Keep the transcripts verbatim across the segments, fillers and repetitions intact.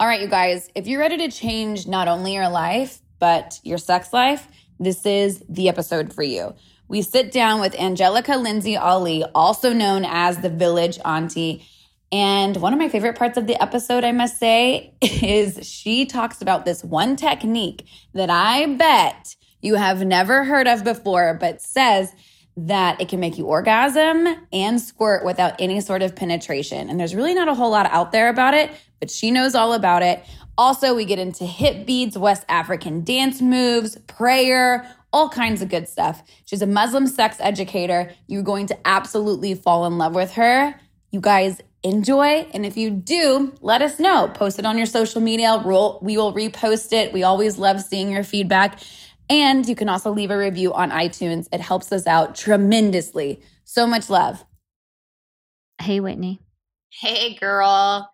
All right, you guys, if you're ready to change not only your life, but your sex life, this is the episode for you. We sit down with Angelica Lindsay-Ali, also known as the Village Auntie. And one of my favorite parts of the episode, I must say, is she talks about this one technique that I bet you have never heard of before, but says that it can make you orgasm and squirt without any sort of penetration. And there's really not a whole lot out there about it, but she knows all about it. Also, we get into hip beads, West African dance moves, prayer, all kinds of good stuff. She's a Muslim sex educator. You're going to absolutely fall in love with her. You guys enjoy. And if you do, let us know. Post it on your social media. We will repost it. We always love seeing your feedback. And you can also leave a review on iTunes. It helps us out tremendously. So much love. Hey, Whitney. Hey, girl.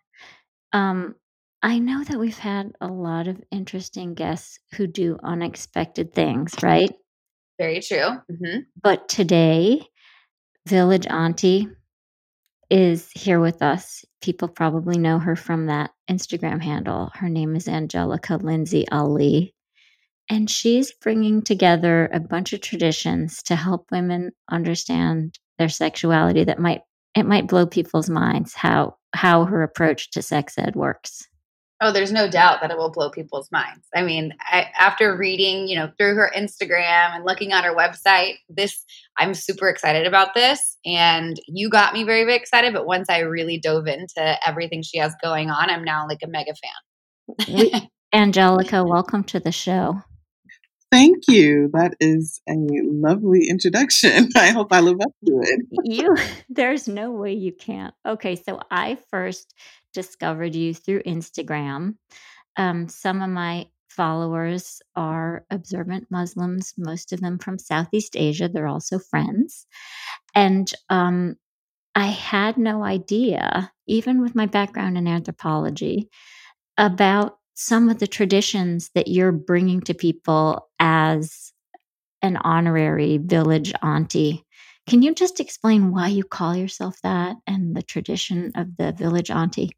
Um, I know that we've had a lot of interesting guests who do unexpected things, right? Very true. Mm-hmm. But today, Village Auntie is here with us. People probably know her from that Instagram handle. Her name is Angelica Lindsay-Ali, and she's bringing together a bunch of traditions to help women understand their sexuality. That might it might blow people's minds how how her approach to sex ed works. Oh, there's no doubt that it will blow people's minds. I mean, I, after reading, you know, through her Instagram and looking on her website, this, I'm super excited about this. And you got me very, very excited. But once I really dove into everything she has going on, I'm now like a mega fan. we, Angelica, welcome to the show. Thank you. That is a lovely introduction. I hope I live up to it. you, there's no way you can't. Okay, so I first discovered you through Instagram. Um, some of my followers are observant Muslims, most of them from Southeast Asia. They're also friends. And um, I had no idea, even with my background in anthropology, about some of the traditions that you're bringing to people as an honorary Village Auntie. Can you just explain why you call yourself that and the tradition of the Village Auntie?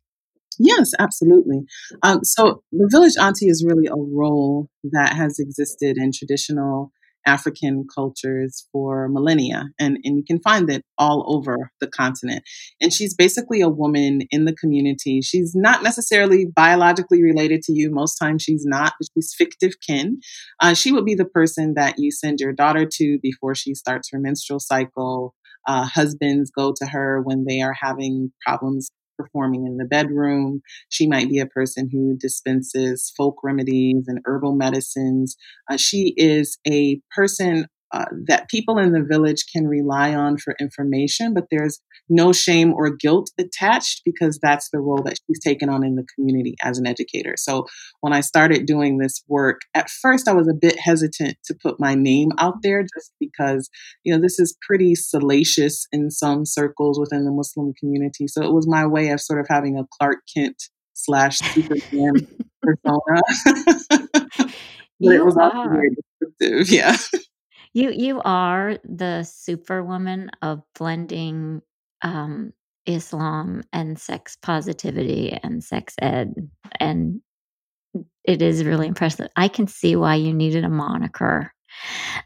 Yes, absolutely. Um, so the Village Auntie is really a role that has existed in traditional African cultures for millennia, and, and you can find it all over the continent. And she's basically a woman in the community. She's not necessarily biologically related to you. Most times she's not, but she's fictive kin. Uh, she would be the person that you send your daughter to before she starts her menstrual cycle. Uh, husbands go to her when they are having problems performing in the bedroom. She might be a person who dispenses folk remedies and herbal medicines. Uh, she is a person uh, that people in the village can rely on for information, but there's no shame or guilt attached because that's the role that she's taken on in the community as an educator. So when I started doing this work, at first I was a bit hesitant to put my name out there just because, you know, this is pretty salacious in some circles within the Muslim community. So it was my way of sort of having a Clark Kent slash Superman persona. But it was also very descriptive, yeah. You you are the superwoman of blending um, Islam and sex positivity and sex ed, and it is really impressive. I can see why you needed a moniker,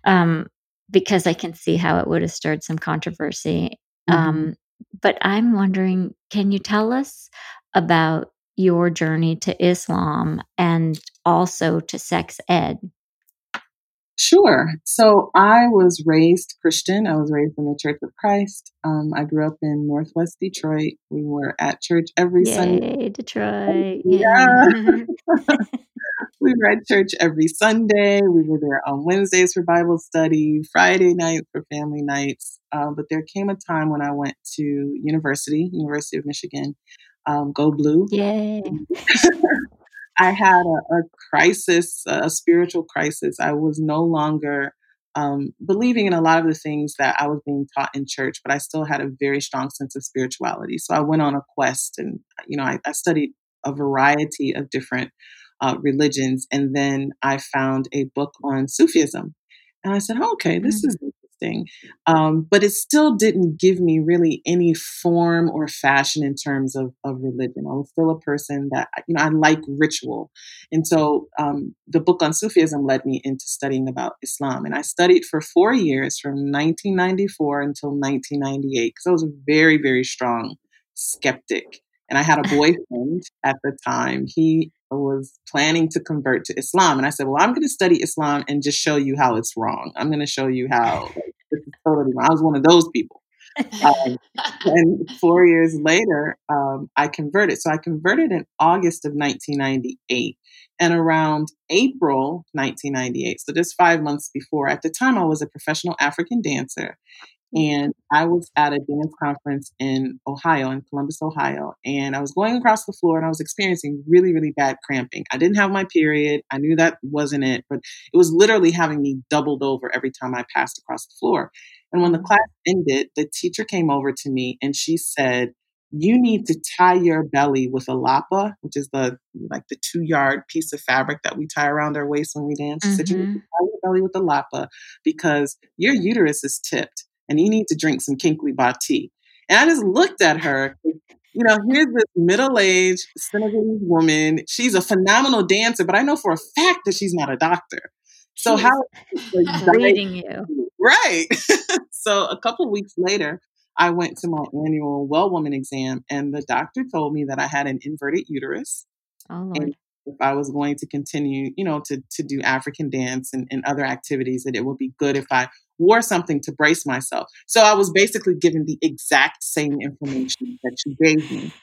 um, because I can see how it would have stirred some controversy. Mm-hmm. Um, but I'm wondering, can you tell us about your journey to Islam and also to sex ed? Sure. So I was raised Christian. I was raised in the Church of Christ. Um, I grew up in Northwest Detroit. We were at church every Yay, Sunday. Detroit. Yeah. We were at church every Sunday. We were there on Wednesdays for Bible study, Friday night for family nights. Uh, but there came a time when I went to university, University of Michigan. Um, go Blue. Yay. I had a, a crisis, a spiritual crisis. I was no longer um, believing in a lot of the things that I was being taught in church, but I still had a very strong sense of spirituality. So I went on a quest and, you know, I, I studied a variety of different uh, religions. And then I found a book on Sufism. And I said, oh, okay, this is interesting. Um, but it still didn't give me really any form or fashion in terms of, of religion. I was still a person that, you know, I like ritual. And so um, the book on Sufism led me into studying about Islam. And I studied for four years from nineteen ninety-four until nineteen ninety-eight, because I was a very, very strong skeptic. And I had a boyfriend at the time. He was planning to convert to Islam. And I said, well, I'm going to study Islam and just show you how it's wrong. I'm going to show you how like, this is totally wrong. I was one of those people. Um, and four years later, um, I converted. So I converted in August of nineteen ninety-eight. And around April nineteen ninety-eight, so just five months before, at the time I was a professional African dancer. And I was at a dance conference in Ohio, in Columbus, Ohio. And I was going across the floor and I was experiencing really, really bad cramping. I didn't have my period. I knew that wasn't it, but it was literally having me doubled over every time I passed across the floor. And when the class ended, the teacher came over to me and she said, you need to tie your belly with a lapa, which is the like the two yard piece of fabric that we tie around our waist when we dance. Mm-hmm. She said, you need to tie your belly with a lapa because your uterus is tipped. And you need to drink some kinkly bati. And I just looked at her. You know, here's this middle-aged Senegalese woman. She's a phenomenal dancer, but I know for a fact that she's not a doctor. So she's how like, reading you, right? So a couple weeks later, I went to my annual Well Woman exam, and the doctor told me that I had an inverted uterus. Oh, Lord. And if I was going to continue, you know, to to do African dance and, and other activities, that it would be good if I wore something to brace myself. So I was basically given the exact same information that you gave me.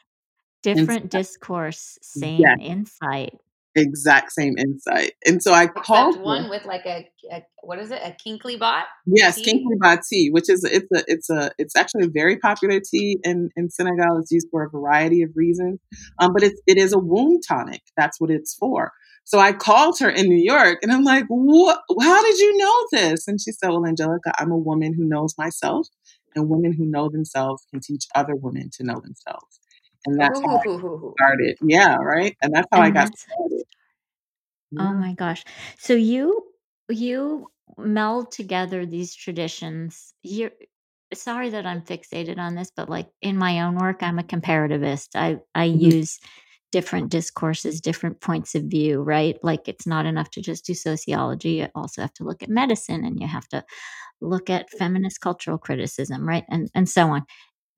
Different so, discourse, same yeah. insight. Exact same insight. And so I Except called one her. With like a, a, what is it? A kinkly bot? Yes. Tea? Kinkly bati tea, which is, it's a, it's a, it's actually a very popular tea in, in Senegal. It's used for a variety of reasons. Um, but it's, it is a wound tonic. That's what it's for. So I called her in New York and I'm like, what, how did you know this? And she said, well, Angelica, I'm a woman who knows myself, and women who know themselves can teach other women to know themselves. And that's ooh, how I started. Yeah, right. And that's how and I got started. Yeah. Oh my gosh. So you you meld together these traditions. You're sorry that I'm fixated on this, but like in my own work, I'm a comparativist. I, I mm-hmm. use different discourses, different points of view, right? Like it's not enough to just do sociology. You also have to look at medicine and you have to look at feminist cultural criticism, right? And and so on.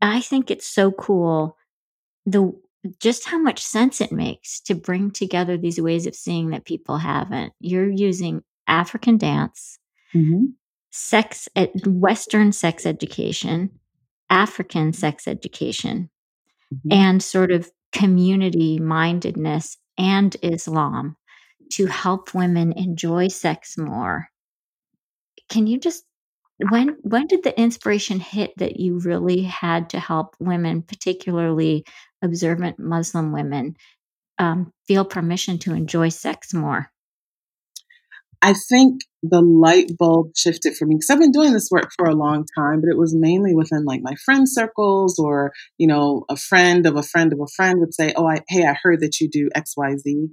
I think it's so cool. The just how much sense it makes to bring together these ways of seeing that people haven't. You're using African dance, mm-hmm. sex, ed, Western sex education, African sex education, mm-hmm. and sort of community mindedness and Islam to help women enjoy sex more. Can you just When when did the inspiration hit that you really had to help women, particularly observant Muslim women, um, feel permission to enjoy sex more? I think the light bulb shifted for me because I've been doing this work for a long time, but it was mainly within like my friend circles or, you know, a friend of a friend of a friend would say, oh, I, hey, I heard that you do X, Y, Z.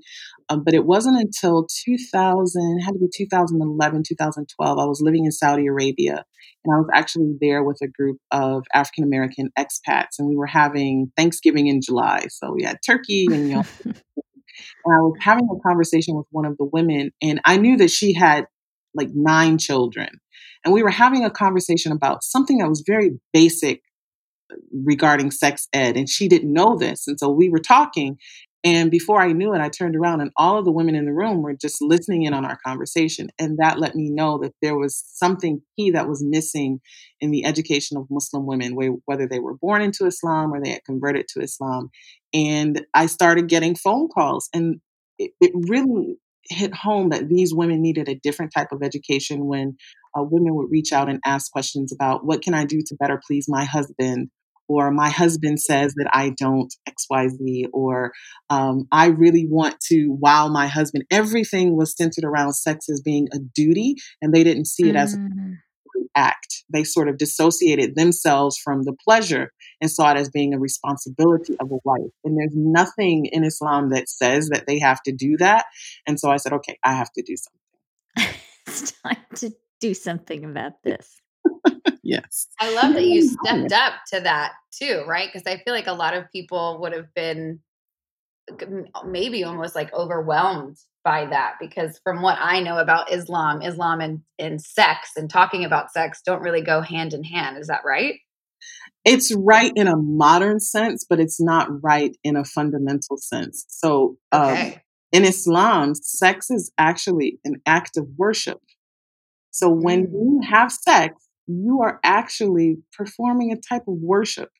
Um, but it wasn't until two thousand, it had to be two thousand eleven, two thousand twelve, I was living in Saudi Arabia and I was actually there with a group of African-American expats and we were having Thanksgiving in July. So we had turkey and, you know, and I was having a conversation with one of the women, and I knew that she had like nine children. And we were having a conversation about something that was very basic regarding sex ed, and she didn't know this. And so we were talking, and before I knew it, I turned around, and all of the women in the room were just listening in on our conversation. And that let me know that there was something key that was missing in the education of Muslim women, whether they were born into Islam or they had converted to Islam. And I started getting phone calls, and it, it really hit home that these women needed a different type of education when uh, women would reach out and ask questions about what can I do to better please my husband, or my husband says that I don't X Y Z, or um, I really want to wow my husband. Everything was centered around sex as being a duty, and they didn't see it mm. as a act. They sort of dissociated themselves from the pleasure and saw it as being a responsibility of a wife. And there's nothing in Islam that says that they have to do that. And so I said, okay, I have to do something. It's time to do something about this. Yes. I love that you stepped up to that too, right? Because I feel like a lot of people would have been maybe almost like overwhelmed by that, because from what I know about Islam, Islam and, and sex and talking about sex don't really go hand in hand. Is that right? It's right in a modern sense, but it's not right in a fundamental sense. So um, okay. in Islam, sex is actually an act of worship. So when mm. you have sex, you are actually performing a type of worship.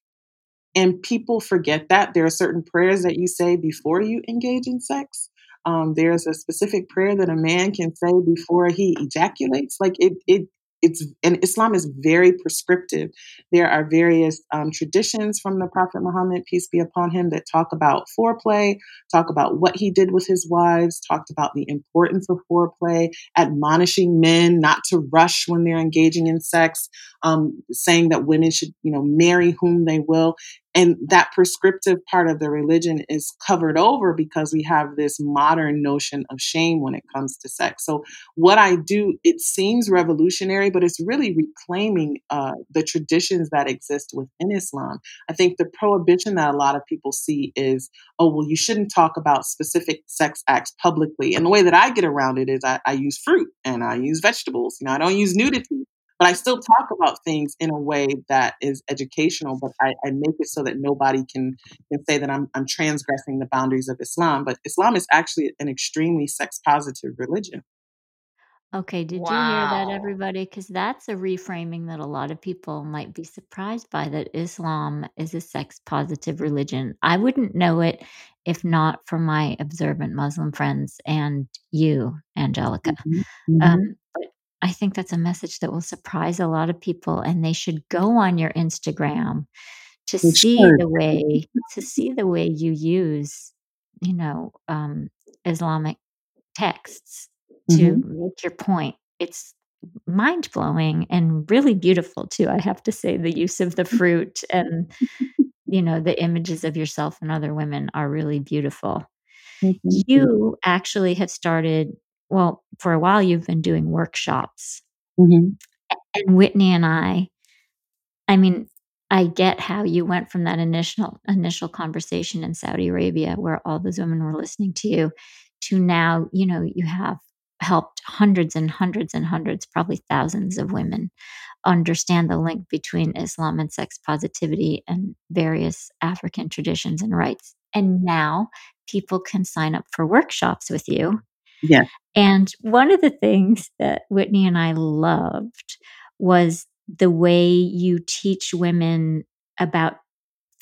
And people forget that. There are certain prayers that you say before you engage in sex. Um, there's a specific prayer that a man can say before he ejaculates. Like it, it, it's, and Islam is very prescriptive. There are various um, traditions from the Prophet Muhammad, peace be upon him, that talk about foreplay, talk about what he did with his wives, talked about the importance of foreplay, admonishing men not to rush when they're engaging in sex, um, saying that women should, you know, marry whom they will. And that prescriptive part of the religion is covered over because we have this modern notion of shame when it comes to sex. So what I do, it seems revolutionary, but it's really reclaiming uh, the traditions that exist within Islam. I think the prohibition that a lot of people see is, oh, well, you shouldn't talk about specific sex acts publicly. And the way that I get around it is I, I use fruit and I use vegetables. You know, I don't use nudity. But I still talk about things in a way that is educational, but I, I make it so that nobody can, can say that I'm, I'm transgressing the boundaries of Islam. But Islam is actually an extremely sex-positive religion. Okay, did wow. you hear that, everybody? Because that's a reframing that a lot of people might be surprised by, that Islam is a sex-positive religion. I wouldn't know it if not for my observant Muslim friends and you, Angelica. Mm-hmm. Um, I think that's a message that will surprise a lot of people, and they should go on your Instagram to it see should. the way to see the way you use, you know, um, Islamic texts mm-hmm. to make your point. It's mind blowing and really beautiful too. I have to say, the use of the fruit and you know the images of yourself and other women are really beautiful. Mm-hmm. You actually have started. Well, for a while, you've been doing workshops. Mm-hmm. And Whitney and I, I mean, I get how you went from that initial initial conversation in Saudi Arabia where all those women were listening to you to now, you know, you have helped hundreds and hundreds and hundreds, probably thousands of women understand the link between Islam and sex positivity and various African traditions and rights. And now people can sign up for workshops with you. Yeah. And one of the things that Whitney and I loved was the way you teach women about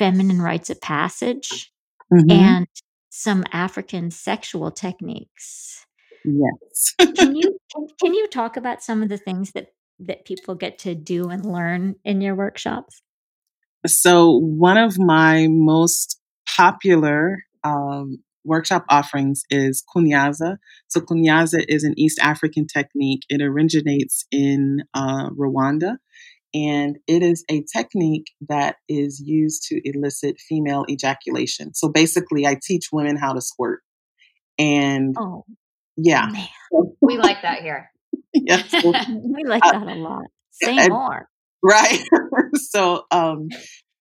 feminine rites of passage mm-hmm. and some African sexual techniques. Yes. Can you can, can you talk about some of the things that, that people get to do and learn in your workshops? So one of my most popular um workshop offerings is kunyaza. So kunyaza is an East African technique. It originates in uh, Rwanda, and it is a technique that is used to elicit female ejaculation. So basically, I teach women how to squirt. And oh, yeah, man. We like that here. Yeah, so, we like uh, that a lot. Say and, more, right? so. um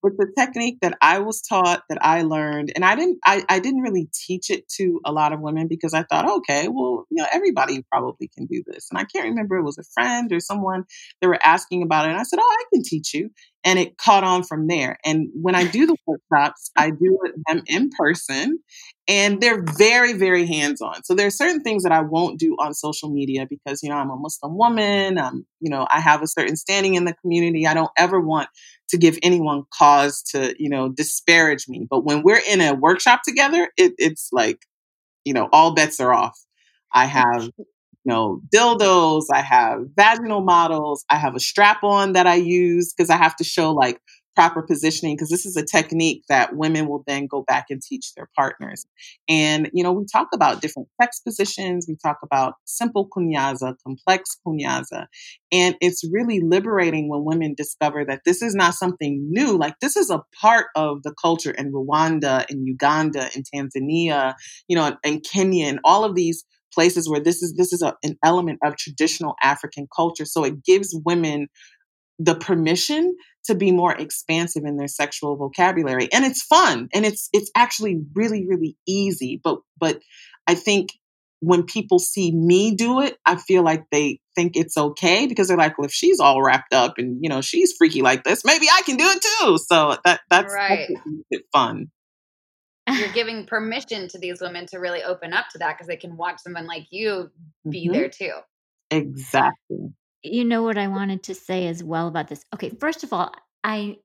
It's a technique that I was taught, that I learned, and I didn't I, I didn't really teach it to a lot of women because I thought, okay, well, you know, everybody probably can do this. And I can't remember, it was a friend or someone that were asking about it. And I said, oh, I can teach you. And it caught on from there. And when I do the workshops, I do them in person, and they're very, very hands-on. So there are certain things that I won't do on social media because, you know, I'm a Muslim woman. I'm, you know, I have a certain standing in the community. I don't ever want to give anyone cause to, you know, disparage me. But when we're in a workshop together, it, it's like, you know, all bets are off. I have... know, dildos, I have vaginal models, I have a strap on that I use because I have to show like proper positioning because this is a technique that women will then go back and teach their partners. And, you know, we talk about different sex positions. We talk about simple kunyaza, complex kunyaza. And it's really liberating when women discover that this is not something new. Like this is a part of the culture in Rwanda, in Uganda, in Tanzania, you know, in Kenya, and all of these places where this is this is a, an element of traditional African culture. So it gives women the permission to be more expansive in their sexual vocabulary. And it's fun. And it's it's actually really, really easy. But but I think when people see me do it, I feel like they think it's okay because they're like, well, if she's all wrapped up and, you know, she's freaky like this, maybe I can do it too. So that that's, right. that's it fun. You're giving permission to these women to really open up to that because they can watch someone like you be mm-hmm. there too. Exactly. You know what I wanted to say as well about this? Okay, first of all, I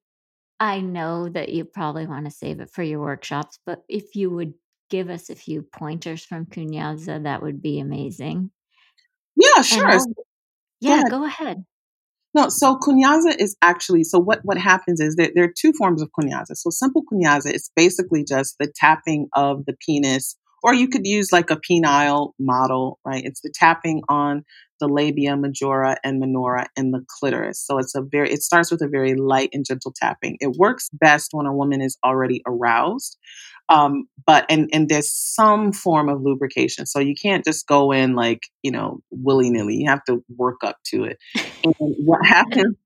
I know that you probably want to save it for your workshops, but if you would give us a few pointers from Kunyaza, that would be amazing. Yeah, sure. And, yeah, go ahead. go ahead. No, so Kunyaza is actually, so what, what happens is that there are two forms of Kunyaza. So simple Kunyaza is basically just the tapping of the penis, or you could use like a penile model, right? It's the tapping on the labia majora and minora and the clitoris. So it's a very, it starts with a very light and gentle tapping. It works best when a woman is already aroused. Um, but, and, and there's some form of lubrication. So you can't just go in like, you know, willy nilly, you have to work up to it. And what happens,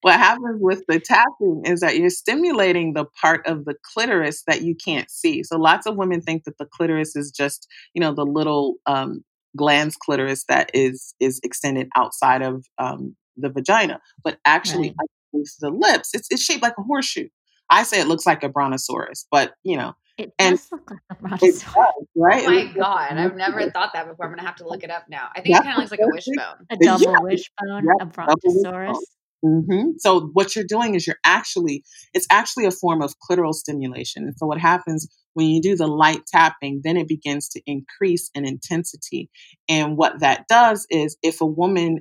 what happens with the tapping is that you're stimulating the part of the clitoris that you can't see. So lots of women think that the clitoris is just, you know, the little, um, glans clitoris that is is extended outside of um, the vagina, but actually right. the lips. It's it's shaped like a horseshoe. I say it looks like a brontosaurus, but you know, it and does look like a brontosaurus, does, right? Oh my it god, like I've never thought that before. I'm gonna have to look it up now. I think it kind of looks like a wishbone, a double yeah. wishbone, yeah. a brontosaurus. Mm-hmm. So what you're doing is you're actually, it's actually a form of clitoral stimulation. And so what happens when you do the light tapping, then it begins to increase in intensity. And what that does is if a woman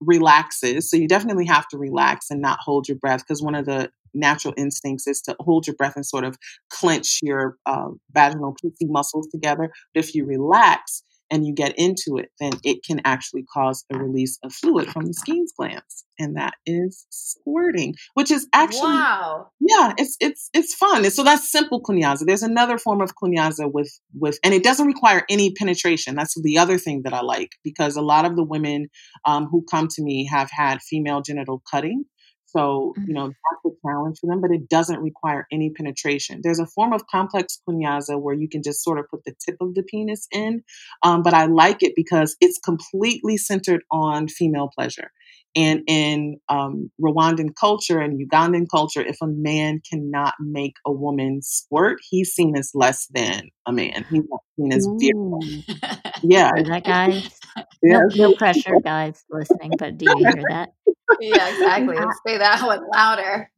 relaxes, so you definitely have to relax and not hold your breath, because one of the natural instincts is to hold your breath and sort of clench your uh, vaginal pussy muscles together. But if you relax and you get into it, then it can actually cause a release of fluid from the Skene's glands. And that is squirting, which is actually, wow. yeah, it's, it's, it's fun. And so that's simple Kunyaza. There's another form of Kunyaza with, with, and it doesn't require any penetration. That's the other thing that I like, because a lot of the women um, who come to me have had female genital cutting. So, you know, that's a challenge for them, but it doesn't require any penetration. There's a form of complex kunyaza where you can just sort of put the tip of the penis in. Um, but I like it because it's completely centered on female pleasure. And in um, Rwandan culture and Ugandan culture, if a man cannot make a woman squirt, he's seen as less than a man. He's not seen as beautiful. Yeah. Hear that, guys? Yeah. No, no pressure, guys, listening, but do you hear that? Yeah, exactly. Say that one louder.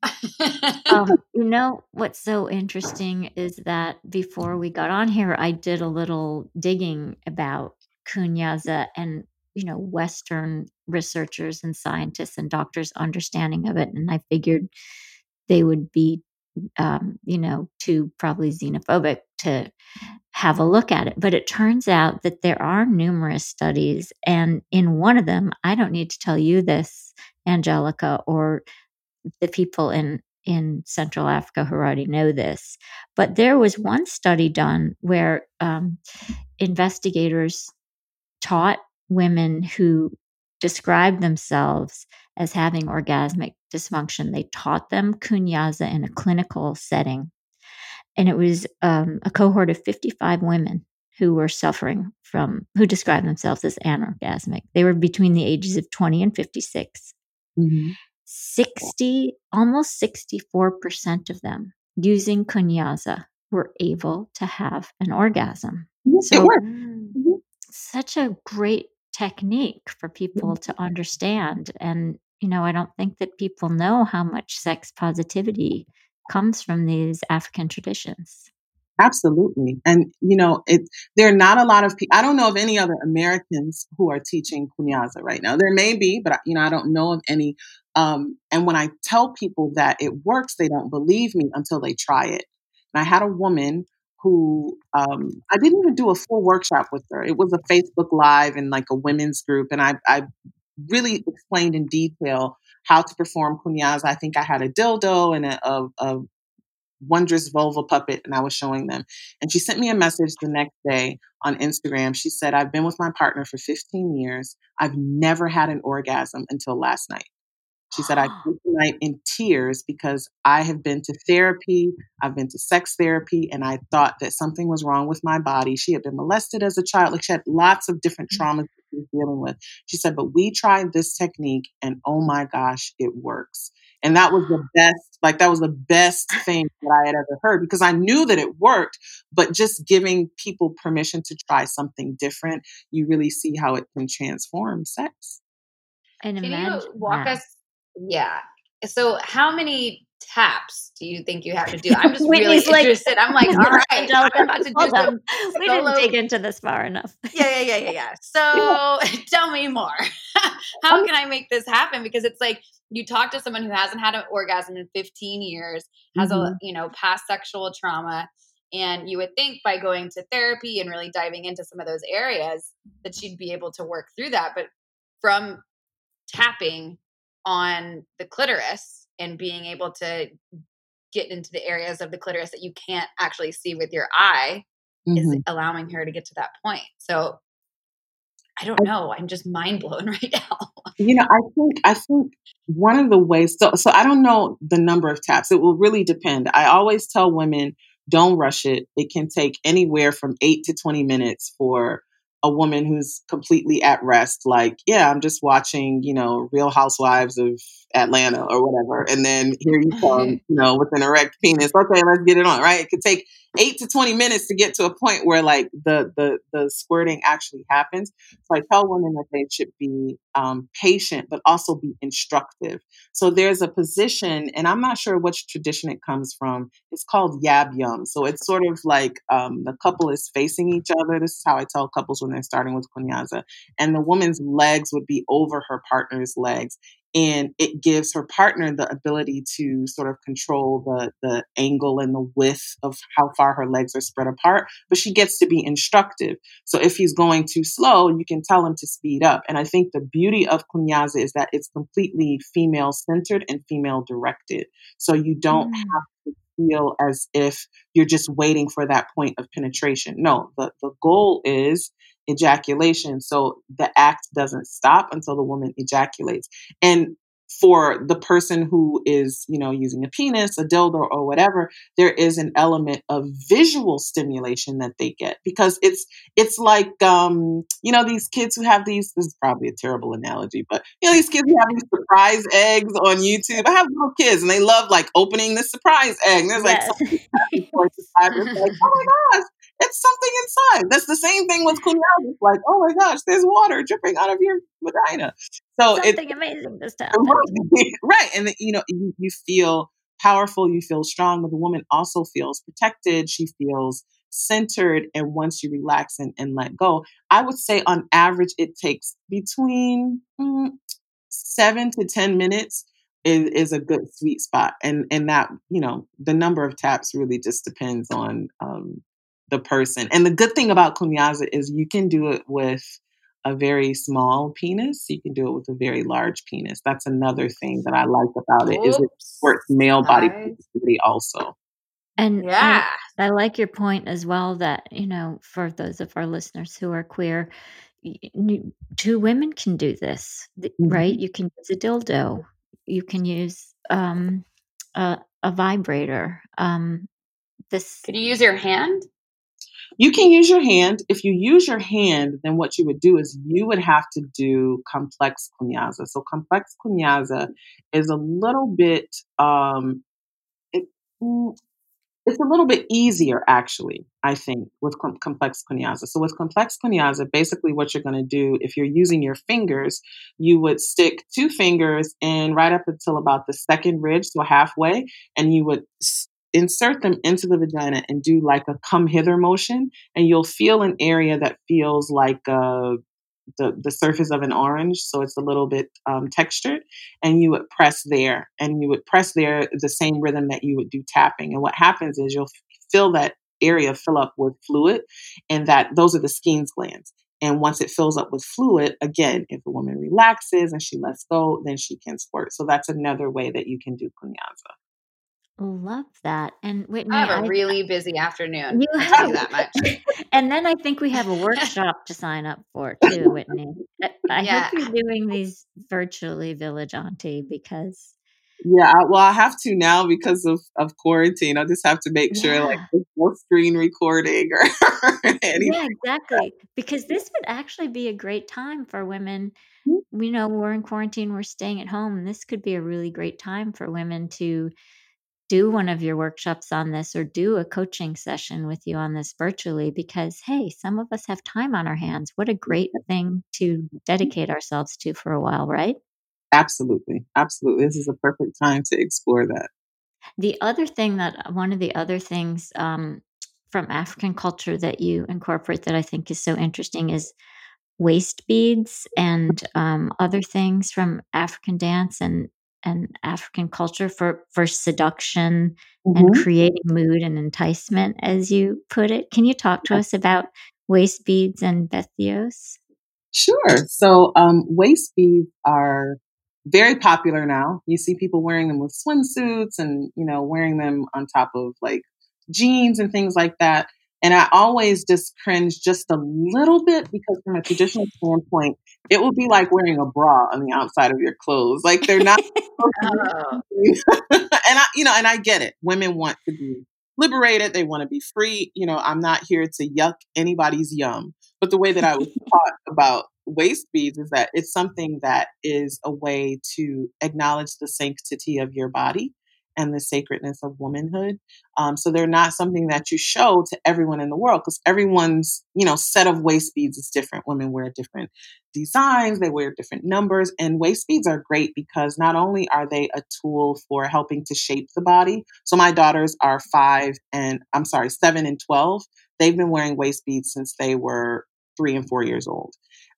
um, you know, what's so interesting is that before we got on here, I did a little digging about Kunyaza and, you know, Western researchers and scientists and doctors' understanding of it. And I figured they would be, um, you know, too probably xenophobic to have a look at it. But it turns out that there are numerous studies. And in one of them, I don't need to tell you this, Angelica, or the people in, in Central Africa who already know this. But there was one study done where um, investigators taught women who described themselves as having orgasmic dysfunction, they taught them Kunyaza in a clinical setting. And it was um, a cohort of fifty-five women who were suffering from, who described themselves as anorgasmic. They were between the ages of twenty and fifty-six. Mm-hmm. sixty, almost sixty-four percent of them using Kunyaza were able to have an orgasm. So, mm-hmm. such a great technique for people mm-hmm. to understand. And, you know, I don't think that people know how much sex positivity comes from these African traditions. Absolutely. And, you know, it, there are not a lot of people, I don't know of any other Americans who are teaching Kunyaza right now. There may be, but, you know, I don't know of any. Um, and when I tell people that it works, they don't believe me until they try it. And I had a woman who, um, I didn't even do a full workshop with her. It was a Facebook Live and like a women's group. And I, I really explained in detail how to perform Kunyaza. I think I had a dildo and a, a, a wondrous vulva puppet, and I was showing them. And she sent me a message the next day on Instagram. She said, I've been with my partner for fifteen years. I've never had an orgasm until last night. She said, I came tonight in tears because I have been to therapy, I've been to sex therapy, and I thought that something was wrong with my body. She had been molested as a child. Like, she had lots of different traumas that she was dealing with. She said, but we tried this technique and oh my gosh, it works. And that was the best, like that was the best thing that I had ever heard, because I knew that it worked, but just giving people permission to try something different, you really see how it can transform sex. And can you walk that. us? Yeah. So how many taps do you think you have to do? I'm just really like, interested. I'm like, all right, I'm about to do some we solo. didn't dig into this far enough. Yeah, yeah, yeah, yeah, yeah. So tell me more. How can I make this happen? Because it's like, you talk to someone who hasn't had an orgasm in fifteen years, has mm-hmm. a, you know, past sexual trauma. And you would think by going to therapy and really diving into some of those areas that she'd be able to work through that. But from tapping on the clitoris and being able to get into the areas of the clitoris that you can't actually see with your eye mm-hmm. is allowing her to get to that point. So I don't know. I'm just mind blown right now. You know, I think, I think one of the ways, so, so I don't know the number of taps. It will really depend. I always tell women, don't rush it. It can take anywhere from eight to twenty minutes for a woman who's completely at rest, like, yeah, I'm just watching, you know, Real Housewives of Atlanta or whatever. And then here you come, you know, with an erect penis. Okay, let's get it on, right? It could take eight to twenty minutes to get to a point where like the the the squirting actually happens. So I tell women that they should be um, patient, but also be instructive. So there's a position, and I'm not sure which tradition it comes from. It's called yab yum. So it's sort of like um, the couple is facing each other. This is how I tell couples when they're starting with kunyaza. And the woman's legs would be over her partner's legs. And it gives her partner the ability to sort of control the the angle and the width of how far her legs are spread apart. But she gets to be instructive. So if he's going too slow, you can tell him to speed up. And I think the beauty of kunyaza is that it's completely female-centered and female-directed. So you don't mm-hmm. have to feel as if you're just waiting for that point of penetration. No, the, the goal is ejaculation. So the act doesn't stop until the woman ejaculates. And for the person who is, you know, using a penis, a dildo or whatever, there is an element of visual stimulation that they get, because it's, it's like, um, you know, these kids who have these, this is probably a terrible analogy, but you know, these kids who have these surprise eggs on YouTube. I have little kids and they love like opening the surprise egg. And there's like, yes. It's like, oh my gosh, it's something inside. That's the same thing with kunyaza. It's like, oh my gosh, there's water dripping out of your vagina. So something it, amazing this time. Right. right. And, the, you know, you, you feel powerful, you feel strong, but the woman also feels protected. She feels centered. And once you relax and, and let go, I would say on average, it takes between mm, seven to ten minutes is, is a good sweet spot. And, and that, you know, the number of taps really just depends on, um, the person. And the good thing about kunyaza is you can do it with a very small penis. You can do it with a very large penis. That's another thing that I like about it. Oops. Is it supports male body positivity also. And yeah, I, I like your point as well that, you know, for those of our listeners who are queer, you, two women can do this, mm-hmm. right? You can use a dildo. You can use um, a, a vibrator. Um, this Could you use your hand? You can use your hand. If you use your hand, then what you would do is you would have to do complex kunyaza. So complex kunyaza is a little bit, um, it, it's a little bit easier actually, I think, with com- complex kunyaza. So with complex kunyaza, basically what you're going to do, if you're using your fingers, you would stick two fingers in right up until about the second ridge, so halfway, and you would st- insert them into the vagina and do like a come hither motion. And you'll feel an area that feels like uh, the, the surface of an orange. So it's a little bit um, textured, and you would press there and you would press there the same rhythm that you would do tapping. And what happens is you'll feel that area fill up with fluid, and that those are the Skene's glands. And once it fills up with fluid, again, if a woman relaxes and she lets go, then she can squirt. So that's another way that you can do kunyaza. Love that. And Whitney, I have a I, really busy afternoon. You have to do that much. And then I think we have a workshop to sign up for too, Whitney. I yeah. hope you're doing these virtually, Village Auntie, because yeah, well, I have to now because of, of quarantine. I'll just have to make sure yeah. like there's no screen recording or anything. Yeah, exactly. Like because this would actually be a great time for women. Mm-hmm. You know, we're in quarantine, we're staying at home. And this could be a really great time for women to do one of your workshops on this or do a coaching session with you on this virtually because, hey, some of us have time on our hands. What a great thing to dedicate ourselves to for a while, right? Absolutely. Absolutely. This is a perfect time to explore that. The other thing that one of the other things um, from African culture that you incorporate that I think is so interesting is waist beads and um, other things from African dance and, and African culture for, for seduction mm-hmm. and creating mood and enticement, as you put it. Can you talk to yeah. us about waist beads and betchels? Sure. So um, waist beads are very popular now. You see people wearing them with swimsuits and, you know, wearing them on top of like jeans and things like that. And I always just cringe just a little bit because from a traditional standpoint, it would be like wearing a bra on the outside of your clothes. Like they're not. oh. And I, you know, and I get it. Women want to be liberated. They want to be free. You know, I'm not here to yuck anybody's yum. But the way that I was taught about waist beads is that it's something that is a way to acknowledge the sanctity of your body and the sacredness of womanhood. Um, so they're not something that you show to everyone in the world because everyone's, you know, set of waist beads is different. Women wear different designs, they wear different numbers, and waist beads are great because not only are they a tool for helping to shape the body. So my daughters are five and I'm sorry, seven and twelve. They've been wearing waist beads since they were three and four years old.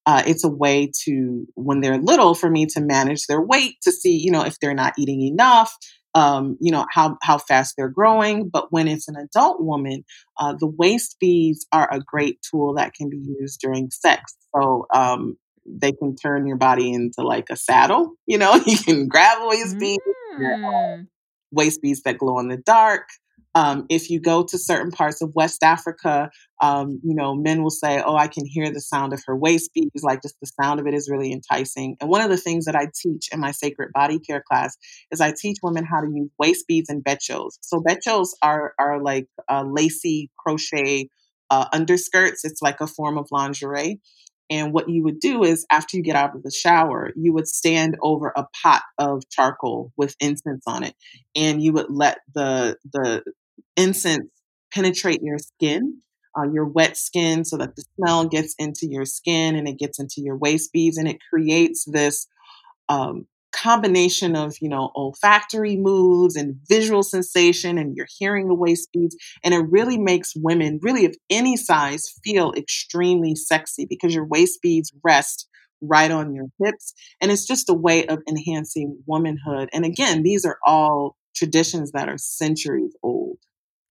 Uh, it's a way to, when they're little, for me to manage their weight, to see, you know, if they're not eating enough, um, you know, how, how fast they're growing. But when it's an adult woman, uh, the waist beads are a great tool that can be used during sex. So um, they can turn your body into like a saddle, you know, you can grab waist beads, mm. waist beads that glow in the dark. Um, if you go to certain parts of West Africa, um, you know, men will say, oh, I can hear the sound of her waist beads. Like just the sound of it is really enticing. And one of the things that I teach in my sacred body care class is I teach women how to use waist beads and betchels. So betchels are, are like uh, lacy crochet uh, underskirts. It's like a form of lingerie. And what you would do is after you get out of the shower, you would stand over a pot of charcoal with incense on it. And you would let the, the incense penetrate your skin, uh, your wet skin, so that the smell gets into your skin and it gets into your waist beads. And it creates this um, combination of, you know, olfactory moods and visual sensation, and you're hearing the waist beads. And it really makes women, really of any size, feel extremely sexy because your waist beads rest right on your hips. And it's just a way of enhancing womanhood. And again, these are all traditions that are centuries old.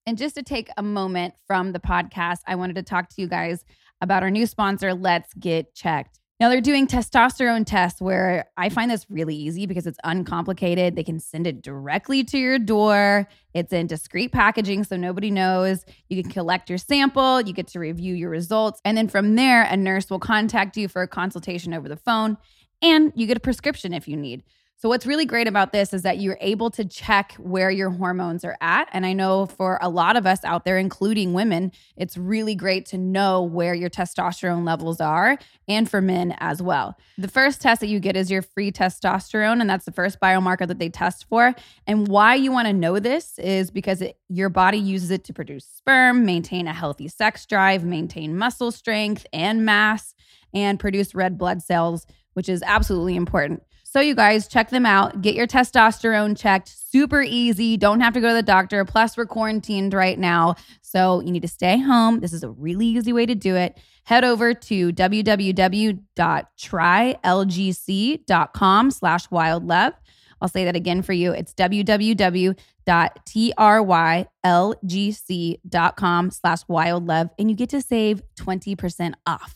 And just to take a moment from the podcast, I wanted to talk to you guys about our new sponsor, Let's Get Checked. Now they're doing testosterone tests where I find this really easy because it's uncomplicated. They can send it directly to your door. It's in discreet packaging so nobody knows. You can collect your sample. You get to review your results. And then from there, a nurse will contact you for a consultation over the phone and you get a prescription if you need. So what's really great about this is that you're able to check where your hormones are at. And I know for a lot of us out there, including women, it's really great to know where your testosterone levels are, and for men as well. The first test that you get is your free testosterone, and that's the first biomarker that they test for. And why you want to know this is because it, your body uses it to produce sperm, maintain a healthy sex drive, maintain muscle strength and mass, and produce red blood cells, which is absolutely important. So you guys, check them out. Get your testosterone checked. Super easy. Don't have to go to the doctor. Plus, we're quarantined right now, so you need to stay home. This is a really easy way to do it. Head over to www.trylgc.com slash wildlove. I'll say that again for you. It's www.trylgc.com slash wildlove, and you get to save twenty percent off.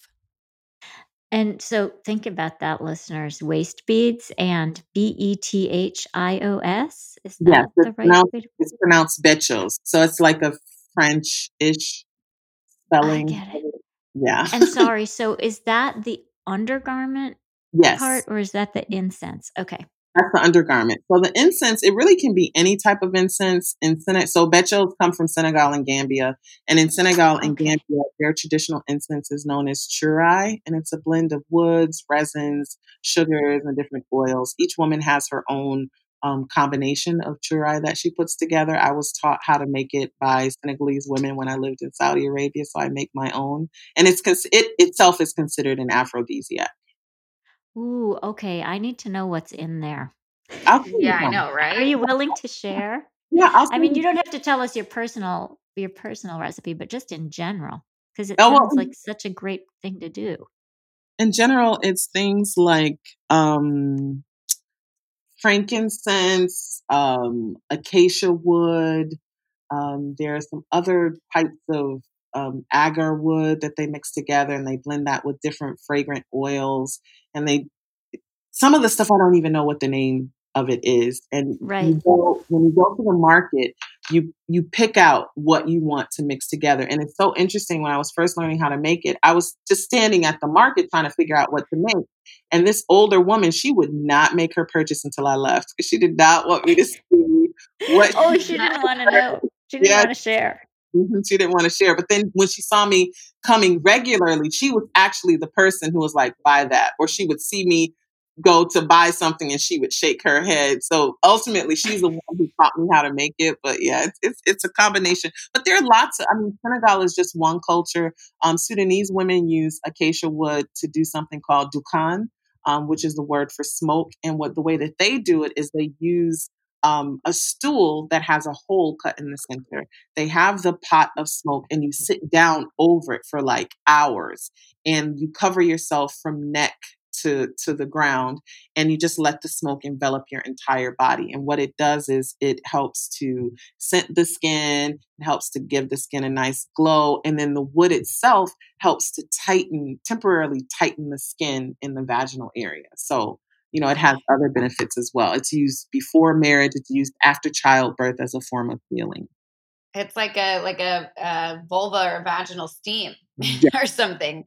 And so think about that, listeners. Waist beads and B E T H I O S. Is that yes, the right pronounced, way to... It's pronounced betchels. So it's like a French-ish spelling. I get it. Yeah. And sorry, so is that the undergarment yes. part or is that the incense? Okay. That's the undergarment. So the incense, it really can be any type of incense. In Sen- so betchels come from Senegal and Gambia. And in Senegal and Gambia, their traditional incense is known as churai. And it's a blend of woods, resins, sugars, and different oils. Each woman has her own um, combination of churai that she puts together. I was taught how to make it by Senegalese women when I lived in Saudi Arabia. So I make my own. And it's cons- it itself is considered an aphrodisiac. Ooh, okay. I need to know what's in there. Yeah, I know, right? Are you willing to share? Yeah, I'll I mean, you don't have to tell us your personal your personal recipe, but just in general, because it oh, sounds well, like such a great thing to do. In general, it's things like um, frankincense, um, acacia wood. Um, there are some other types of Um, agar wood that they mix together, and they blend that with different fragrant oils. And they, some of the stuff I don't even know what the name of it is. And right. you go, when you go to the market, you you pick out what you want to mix together. And it's so interesting. When I was first learning how to make it, I was just standing at the market trying to figure out what to make. And this older woman, she would not make her purchase until I left because she did not want me to see what. oh, she, she didn't want to know. She didn't yeah. want to share. She didn't want to share. But then when she saw me coming regularly, she was actually the person who was like, buy that. Or she would see me go to buy something and she would shake her head. So ultimately, she's the one who taught me how to make it. But yeah, it's it's, it's a combination. But there are lots of, I mean, Senegal is just one culture. Um, Sudanese women use acacia wood to do something called dukan, um, which is the word for smoke. And what the way that they do it is they use Um, a stool that has a hole cut in the center. They have the pot of smoke and you sit down over it for like hours and you cover yourself from neck to, to the ground and you just let the smoke envelop your entire body. And what it does is it helps to scent the skin, it helps to give the skin a nice glow. And then the wood itself helps to tighten, temporarily tighten the skin in the vaginal area. So you know, it has other benefits as well. It's used before marriage. It's used after childbirth as a form of healing. It's like a like a, a vulva or vaginal steam yes. or something.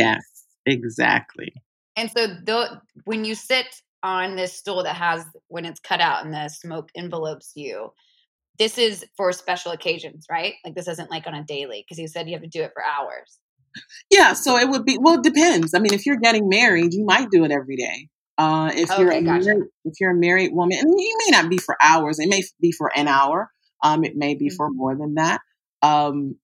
Yes, exactly. And so th- when you sit on this stool that has, when it's cut out and the smoke envelopes you, this is for special occasions, right? Like this isn't like on a daily, because you said you have to do it for hours. Yeah, so it would be, well, it depends. I mean, if you're getting married, you might do it every day. Uh, if okay, you're a gotcha. married, if you're a married woman, and you may not be for hours. It may be for an hour. Um, it may be mm-hmm. for more than that. Um,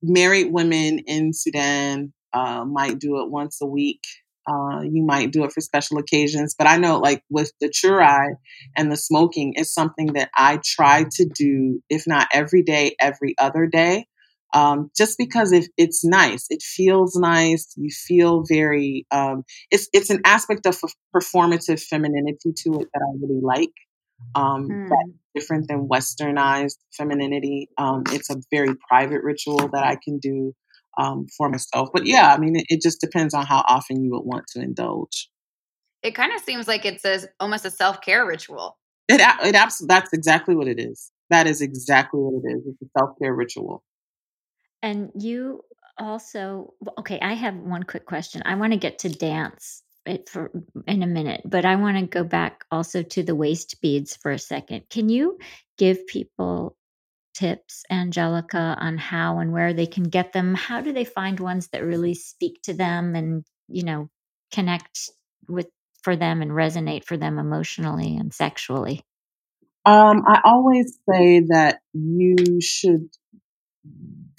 married women in Sudan uh, might do it once a week. Uh, you might do it for special occasions. But I know, like with the churai and the smoking, it's something that I try to do, if not every day, every other day. Um, just because if it's nice, it feels nice. You feel very, um, it's, it's an aspect of f- performative femininity to it that I really like. Um, mm. That's different than Westernized femininity. Um, it's a very private ritual that I can do, um, for myself. But yeah, I mean, it, it just depends on how often you would want to indulge. It kind of seems like it's a, almost a self-care ritual. It, it absolutely, that's exactly what it is. That is exactly what it is. It's a self-care ritual. And you also, okay, I have one quick question. I want to get to dance it for in a minute, but I want to go back also to the waist beads for a second. Can you give people tips, Angelica, on how and where they can get them? How do they find ones that really speak to them and, you know, connect with for them and resonate for them emotionally and sexually? Um, I always say that you should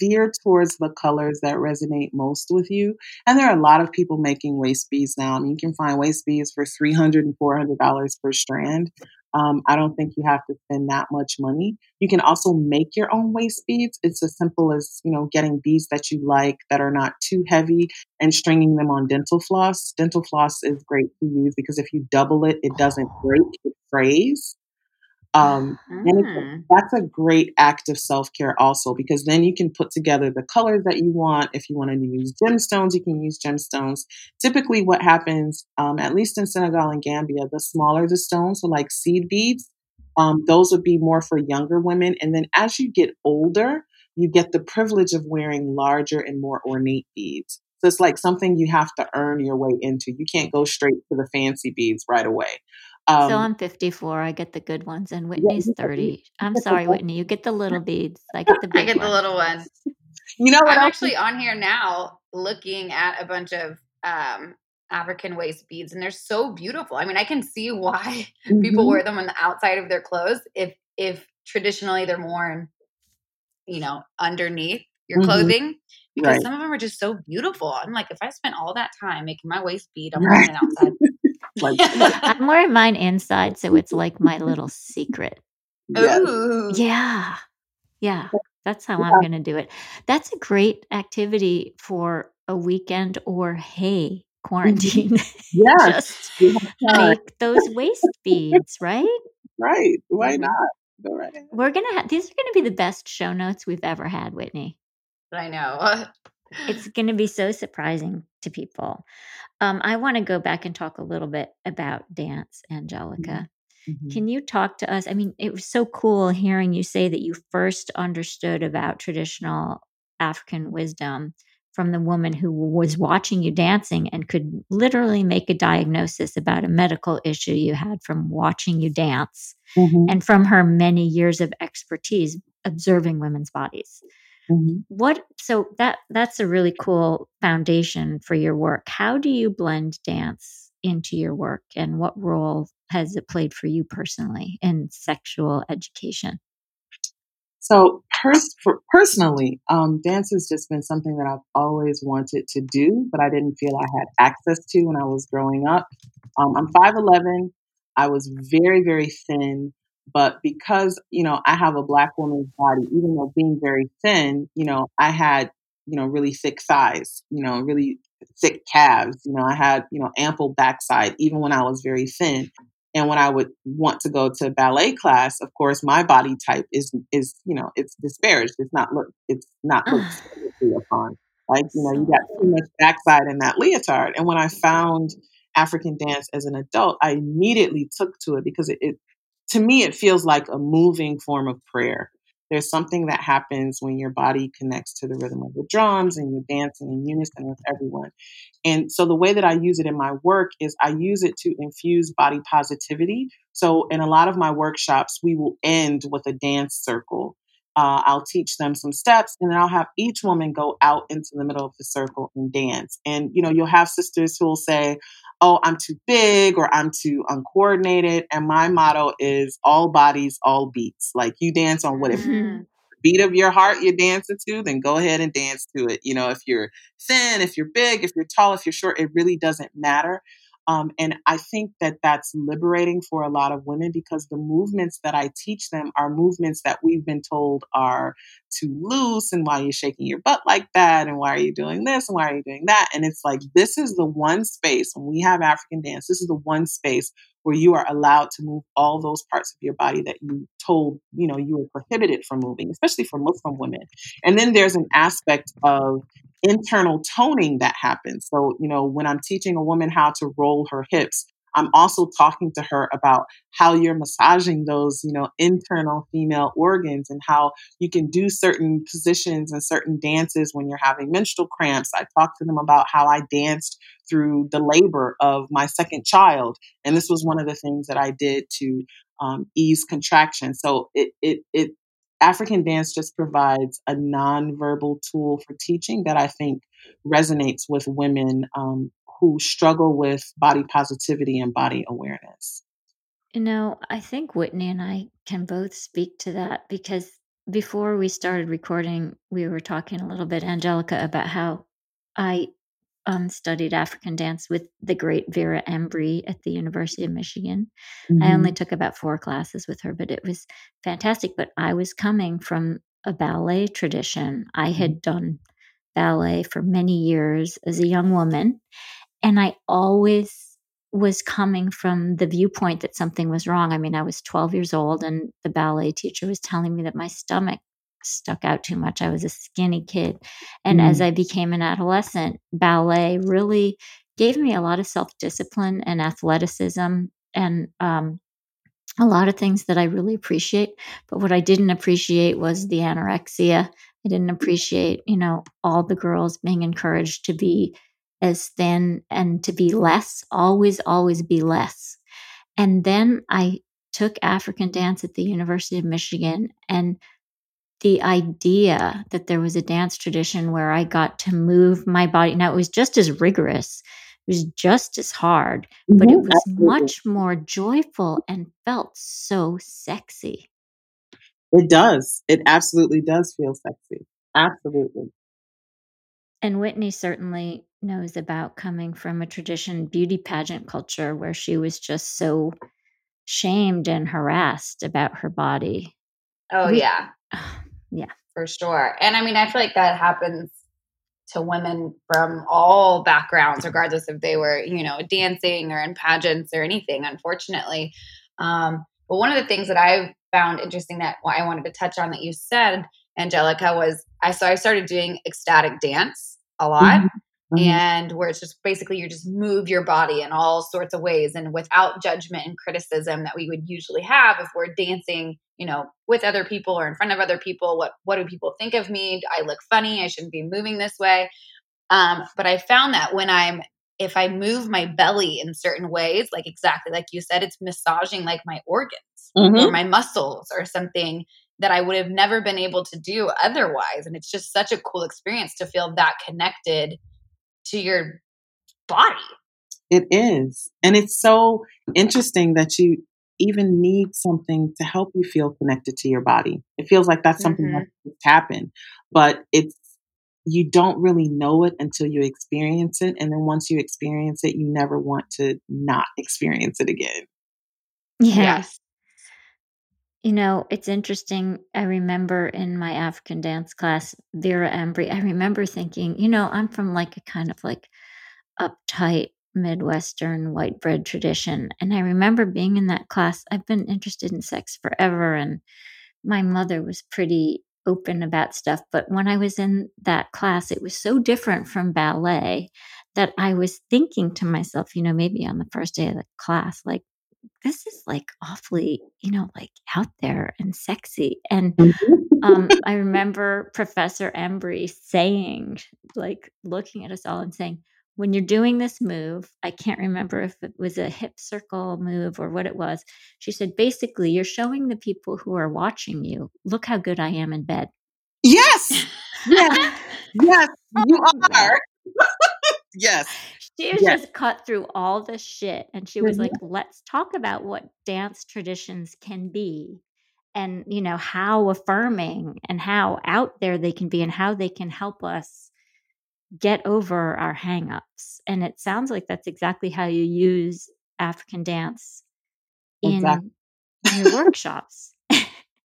veer towards the colors that resonate most with you. And there are a lot of people making waist beads now. I mean, you can find waist beads for three hundred dollars and four hundred dollars per strand. Um, I don't think you have to spend that much money. You can also make your own waist beads. It's as simple as, you know, getting beads that you like that are not too heavy and stringing them on dental floss. Dental floss is great to use because if you double it, it doesn't break, it frays. Um, mm-hmm. And it, that's a great act of self-care also, because then you can put together the colors that you want. If you want to use gemstones, you can use gemstones. Typically what happens, um, at least in Senegal and Gambia, the smaller the stones, so like seed beads, um, those would be more for younger women. And then as you get older, you get the privilege of wearing larger and more ornate beads. So it's like something you have to earn your way into. You can't go straight to the fancy beads right away. Um, so I'm fifty-four. I get the good ones, and Whitney's yeah, thirty. I'm sorry, Whitney. You get the little beads. I get the big I get ones. the little ones. You know, what I'm actually on here now looking at a bunch of um, African waist beads, and they're so beautiful. I mean, I can see why mm-hmm. people wear them on the outside of their clothes. If if traditionally they're worn, you know, underneath your mm-hmm. clothing. Because right. some of them are just so beautiful. I'm like, if I spent all that time making my waist bead, I'm wearing it outside. Like, I'm wearing mine inside, so it's like my little secret. Ooh. Yeah. Yeah. That's how yeah. I'm going to do it. That's a great activity for a weekend or, hey, quarantine. Yeah. Just yeah. make those waist beads, right? Right. Why not? All right. We're going to have, these are going to be the best show notes we've ever had, Whitney. I know. It's going to be so surprising to people. Um, I want to go back and talk a little bit about dance, Angelica. Mm-hmm. Can you talk to us? I mean, it was so cool hearing you say that you first understood about traditional African wisdom from the woman who was watching you dancing and could literally make a diagnosis about a medical issue you had from watching you dance mm-hmm. and from her many years of expertise observing women's bodies. Mm-hmm. What so that that's a really cool foundation for your work. How do you blend dance into your work, and what role has it played for you personally in sexual education? So pers- personally, um, dance has just been something that I've always wanted to do, but I didn't feel I had access to when I was growing up. Um, I'm five eleven. I was very, very thin. But because, you know, I have a Black woman's body, even though being very thin, you know, I had, you know, really thick thighs, you know, really thick calves. You know, I had, you know, ample backside, even when I was very thin. And when I would want to go to ballet class, of course, my body type is, is you know, it's disparaged. It's not looked, it's not looked upon. Like, you know, you got too much backside in that leotard. And when I found African dance as an adult, I immediately took to it because it, it to me, it feels like a moving form of prayer. There's something that happens when your body connects to the rhythm of the drums and you're dancing in unison with everyone. And so the way that I use it in my work is I use it to infuse body positivity. So in a lot of my workshops, we will end with a dance circle. Uh, I'll teach them some steps, and then I'll have each woman go out into the middle of the circle and dance. And, you know, you'll have sisters who will say, oh, I'm too big or I'm too uncoordinated. And my motto is all bodies, all beats. Like you dance on what if mm-hmm. beat of your heart you're dancing to, then go ahead and dance to it. You know, if you're thin, if you're big, if you're tall, if you're short, it really doesn't matter. Um, and I think that that's liberating for a lot of women because the movements that I teach them are movements that we've been told are too loose and why are you shaking your butt like that? And why are you doing this? And why are you doing that? And it's like, this is the one space when we have African dance, this is the one space where you are allowed to move all those parts of your body that you told, you know, you were prohibited from moving, especially for Muslim women. And then there's an aspect of internal toning that happens. So, you know, when I'm teaching a woman how to roll her hips, I'm also talking to her about how you're massaging those, you know, internal female organs and how you can do certain positions and certain dances when you're having menstrual cramps. I talked to them about how I danced through the labor of my second child. And this was one of the things that I did to um, ease contraction. So it, it, it, African dance just provides a nonverbal tool for teaching that I think resonates with women um, who struggle with body positivity and body awareness. You know, I think Whitney and I can both speak to that because before we started recording, we were talking a little bit, Angelica, about how I um, studied African dance with the great Vera Embry at the University of Michigan. Mm-hmm. I only took about four classes with her, but it was fantastic. But I was coming from a ballet tradition. I had done ballet for many years as a young woman, and I always was coming from the viewpoint that something was wrong. I mean, I was twelve years old and the ballet teacher was telling me that my stomach stuck out too much. I was a skinny kid. And mm. as I became an adolescent, ballet really gave me a lot of self-discipline and athleticism and um, a lot of things that I really appreciate. But what I didn't appreciate was the anorexia. I didn't appreciate, you know, all the girls being encouraged to be as thin and to be less, always, always be less. And then I took African dance at the University of Michigan, and the idea that there was a dance tradition where I got to move my body. Now, it was just as rigorous, it was just as hard, mm-hmm, but it was absolutely much more joyful and felt so sexy. It does. It absolutely does feel sexy. Absolutely. And Whitney certainly knows about coming from a tradition, beauty pageant culture, where she was just so shamed and harassed about her body. Oh, we, yeah. Yeah. For sure. And I mean, I feel like that happens to women from all backgrounds, regardless if they were, you know, dancing or in pageants or anything, unfortunately. Um, but one of the things that I found interesting that I wanted to touch on that you said, Angelica, was I so I started doing ecstatic dance a lot, mm-hmm. and where it's just basically you just move your body in all sorts of ways and without judgment and criticism that we would usually have if we're dancing, you know, with other people or in front of other people. What what do people think of me? I look funny. I shouldn't be moving this way. Um, but I found that when I'm if I move my belly in certain ways, like exactly like you said, it's massaging like my organs mm-hmm. or my muscles or something that I would have never been able to do otherwise. And it's just such a cool experience to feel that connected to your body. It is. And it's so interesting that you even need something to help you feel connected to your body. It feels like that's something mm-hmm. that's happened, but it's, you don't really know it until you experience it. And then once you experience it, you never want to not experience it again. Yes. Yeah. You know, it's interesting. I remember in my African dance class, Vera Embry, I remember thinking, you know, I'm from like a kind of like uptight Midwestern white bread tradition. And I remember being in that class. I've been interested in sex forever. And my mother was pretty open about stuff. But when I was in that class, it was so different from ballet that I was thinking to myself, you know, maybe on the first day of the class, like, this is like awfully, you know, like out there and sexy. And um, I remember Professor Embry saying, like looking at us all and saying, when you're doing this move, I can't remember if it was a hip circle move or what it was. She said, basically, you're showing the people who are watching you, look how good I am in bed. Yes. Yes. Yes, you are. Yes. She was yes. just cut through all the shit. And she was mm-hmm. like, let's talk about what dance traditions can be and, you know, how affirming and how out there they can be and how they can help us get over our hangups. And it sounds like that's exactly how you use African dance in exactly. your workshops.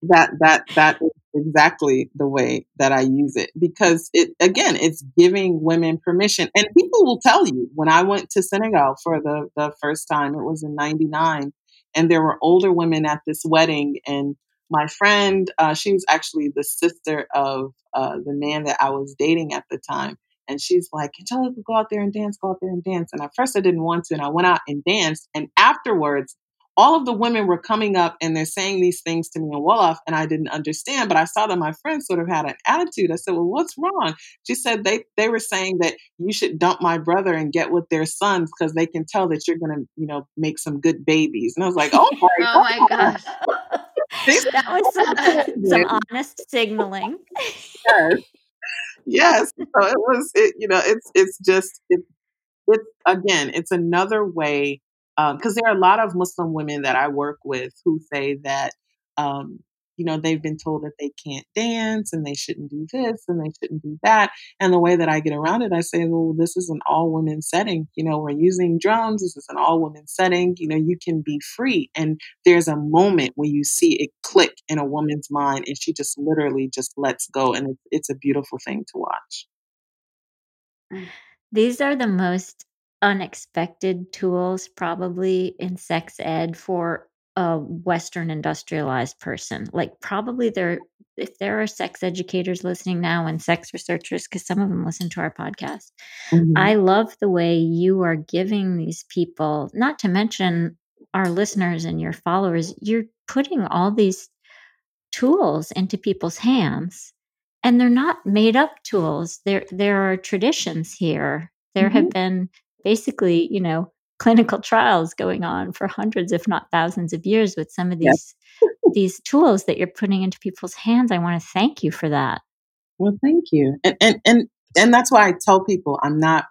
That, that, that is exactly the way that I use it, because it, again, it's giving women permission. And people will tell you, when I went to Senegal for the, the first time, it was in ninety-nine, and there were older women at this wedding. And my friend, uh, she was actually the sister of uh, the man that I was dating at the time. And she's like, Angelica, go out there and dance, go out there and dance. And at first I didn't want to, and I went out and danced. And afterwards, all of the women were coming up and they're saying these things to me in Wolof, and I didn't understand, but I saw that my friend sort of had an attitude. I said, well, what's wrong? She said they, they were saying that you should dump my brother and get with their sons because they can tell that you're going to, you know, make some good babies. And I was like, oh my, oh my gosh. That was some, some honest signaling. Yes. Yes. So it was, it, you know, it's, it's just, it's, it's again, it's another way. Because um, there are a lot of Muslim women that I work with who say that, um, you know, they've been told that they can't dance and they shouldn't do this and they shouldn't do that. And the way that I get around it, I say, well, this is an all women setting. You know, we're using drums. This is an all women setting. You know, you can be free. And there's a moment where you see it click in a woman's mind and she just literally just lets go. And it's, it's a beautiful thing to watch. These are the most unexpected tools probably in sex ed for a Western industrialized person. Like probably there, if there are sex educators listening now and sex researchers, because some of them listen to our podcast, mm-hmm. I love the way you are giving these people, not to mention our listeners and your followers, you're putting all these tools into people's hands, and they're not made up tools. There, there are traditions here. There mm-hmm. have been basically, you know, clinical trials going on for hundreds, if not thousands of years with some of these, yep. these tools that you're putting into people's hands. I want to thank you for that. Well, thank you. And, and, and, and that's why I tell people I'm not,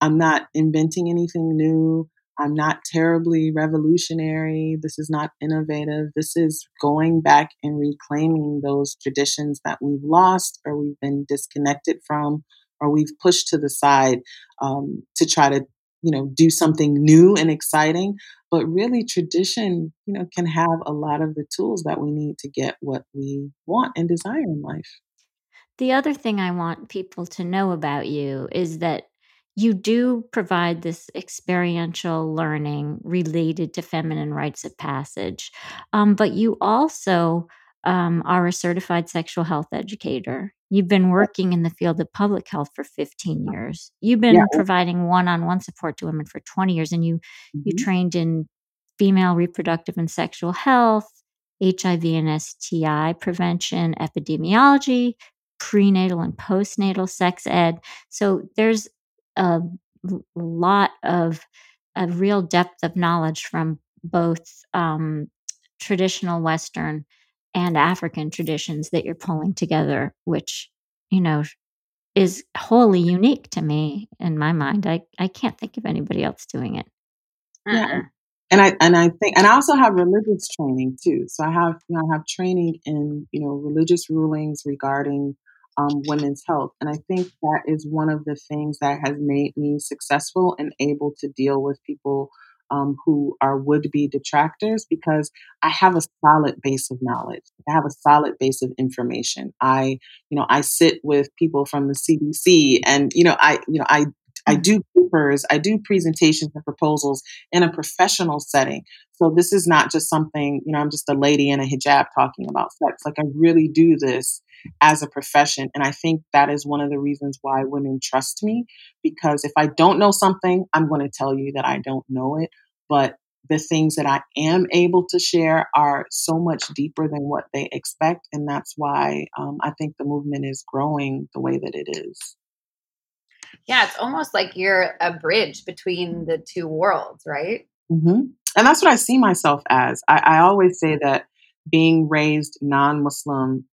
I'm not inventing anything new. I'm not terribly revolutionary. This is not innovative. This is going back and reclaiming those traditions that we've lost or we've been disconnected from, or we've pushed to the side um, to try to, you know, do something new and exciting. But really tradition, you know, can have a lot of the tools that we need to get what we want and desire in life. The other thing I want people to know about you is that you do provide this experiential learning related to feminine rites of passage, um, but you also um, are a certified sexual health educator. You've been working in the field of public health for fifteen years. You've been yeah. providing one-on-one support to women for twenty years, and you mm-hmm. you trained in female reproductive and sexual health, H I V and S T I prevention, epidemiology, prenatal and postnatal sex ed. So there's a lot of a real depth of knowledge from both um, traditional Western and African traditions that you're pulling together, which, you know, is wholly unique to me in my mind. I, I can't think of anybody else doing it. Uh-uh. Yeah. And I and I think, and I also have religious training too. So I have you know, I have training in you know religious rulings regarding Um, women's health. And I think that is one of the things that has made me successful and able to deal with people um, who are would-be detractors, because I have a solid base of knowledge. I have a solid base of information. I, you know, I sit with people from the C D C and, you know, I, you know, I, I do papers, I do presentations and proposals in a professional setting. So this is not just something, you know, I'm just a lady in a hijab talking about sex. Like I really do this as a profession. And I think that is one of the reasons why women trust me, because if I don't know something, I'm going to tell you that I don't know it. But the things that I am able to share are so much deeper than what they expect. And that's why um, I think the movement is growing the way that it is. Yeah, it's almost like you're a bridge between the two worlds, right? Mm-hmm. And that's what I see myself as. I, I always say that being raised non-Muslim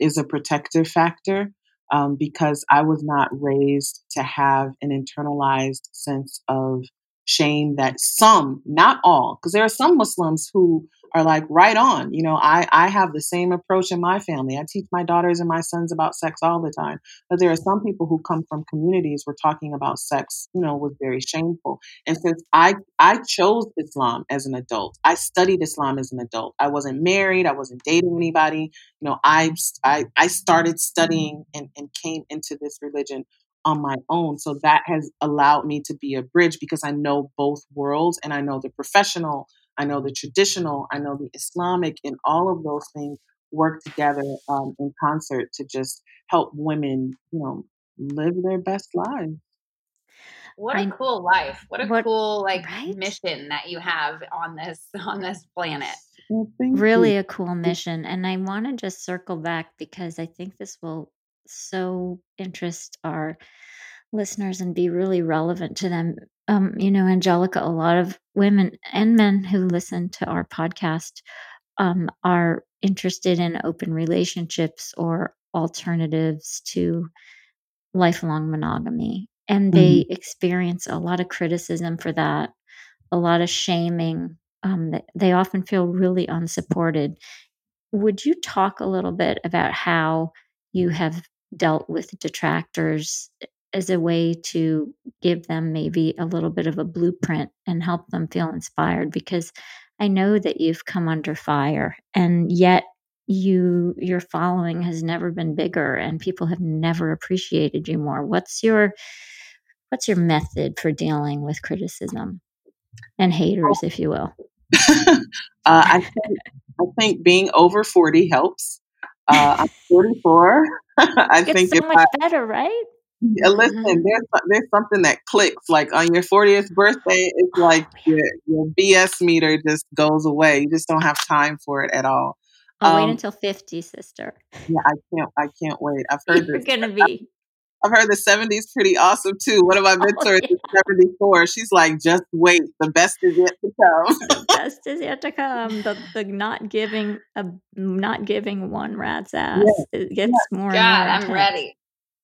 is a protective factor um, because I was not raised to have an internalized sense of shame that some, not all, because there are some Muslims who are like, right on. You know, I, I have the same approach in my family. I teach my daughters and my sons about sex all the time. But there are some people who come from communities where talking about sex, you know, was very shameful. And since I, I chose Islam as an adult, I studied Islam as an adult. I wasn't married. I wasn't dating anybody. You know, I, I, I started studying and, and came into this religion on my own. So that has allowed me to be a bridge because I know both worlds, and I know the professional, I know the traditional, I know the Islamic, and all of those things work together um, in concert to just help women, you know, live their best lives. What a cool life. What a what, cool like right? mission that you have on this, on this planet. Well, really you. A cool mission. And I want to just circle back because I think this will so interest our listeners and be really relevant to them. Um, you know, Angelica, a lot of women and men who listen to our podcast um, are interested in open relationships or alternatives to lifelong monogamy. And they mm-hmm. experience a lot of criticism for that, a lot of shaming. Um, they, they often feel really unsupported. Would you talk a little bit about how you have dealt with detractors as a way to give them maybe a little bit of a blueprint and help them feel inspired? Because I know that you've come under fire, and yet you, your following has never been bigger and people have never appreciated you more. What's your what's your method for dealing with criticism and haters, if you will? uh, I, think, I think being over forty helps. Uh, I'm forty-four. I it's think so if much I, better, right? Yeah, listen, mm-hmm. there's there's something that clicks. Like on your fortieth birthday, it's like oh, your, your B S meter just goes away. You just don't have time for it at all. I'll um, wait until fifty, sister. Yeah, I can't. I can't wait. I've heard you're this. gonna be. I've heard the seventies pretty awesome too. One of my mentors is seventy-four. She's like, just wait. The best is yet to come. The best is yet to come. The, the not giving a not giving one rat's ass. Yeah. It gets yeah. more. God, more I'm intense. ready.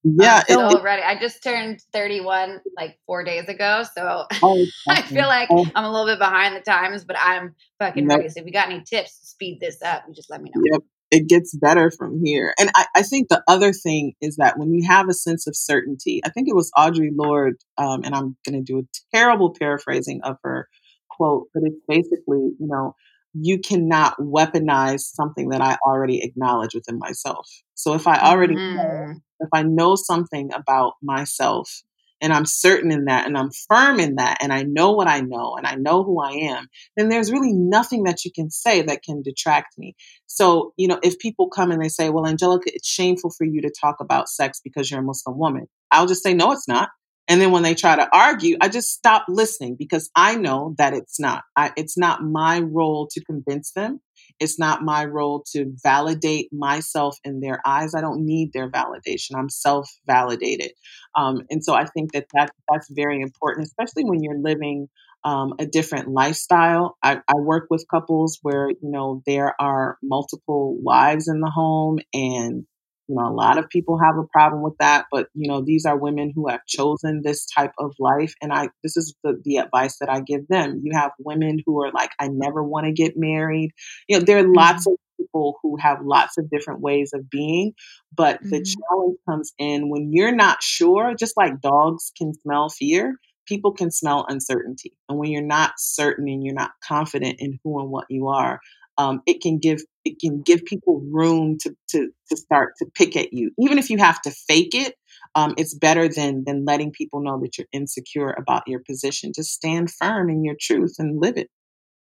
Yeah, I'm so it, ready. I just turned thirty-one like four days ago, so oh, I feel like oh. I'm a little bit behind the times, but I'm fucking nope. ready. So if you got any tips to speed this up, you just let me know. Yep. It gets better from here. And I, I think the other thing is that when you have a sense of certainty, I think it was Audre Lorde, um, and I'm going to do a terrible paraphrasing of her quote, but it's basically, you know, you cannot weaponize something that I already acknowledge within myself. So if I already, mm-hmm. know, if I know something about myself and I'm certain in that and I'm firm in that and I know what I know and I know who I am, then there's really nothing that you can say that can detract me. So, you know, if people come and they say, well, Angelica, it's shameful for you to talk about sex because you're a Muslim woman, I'll just say, no, it's not. And then when they try to argue, I just stop listening because I know that it's not. I, it's not my role to convince them. It's not my role to validate myself in their eyes. I don't need their validation. I'm self-validated. Um, and so I think that, that that's very important, especially when you're living um, a different lifestyle. I, I work with couples where, you know, there are multiple wives in the home, and you know, a lot of people have a problem with that, but, you know, these are women who have chosen this type of life. And I, this is the, the advice that I give them. You have women who are like, I never want to get married. You know, there are lots of people who have lots of different ways of being, but mm-hmm. the challenge comes in when you're not sure, just like dogs can smell fear, people can smell uncertainty. And when you're not certain and you're not confident in who and what you are, Um, it can give it can give people room to, to to start to pick at you. Even if you have to fake it, um, it's better than than letting people know that you're insecure about your position. Just stand firm in your truth and live it.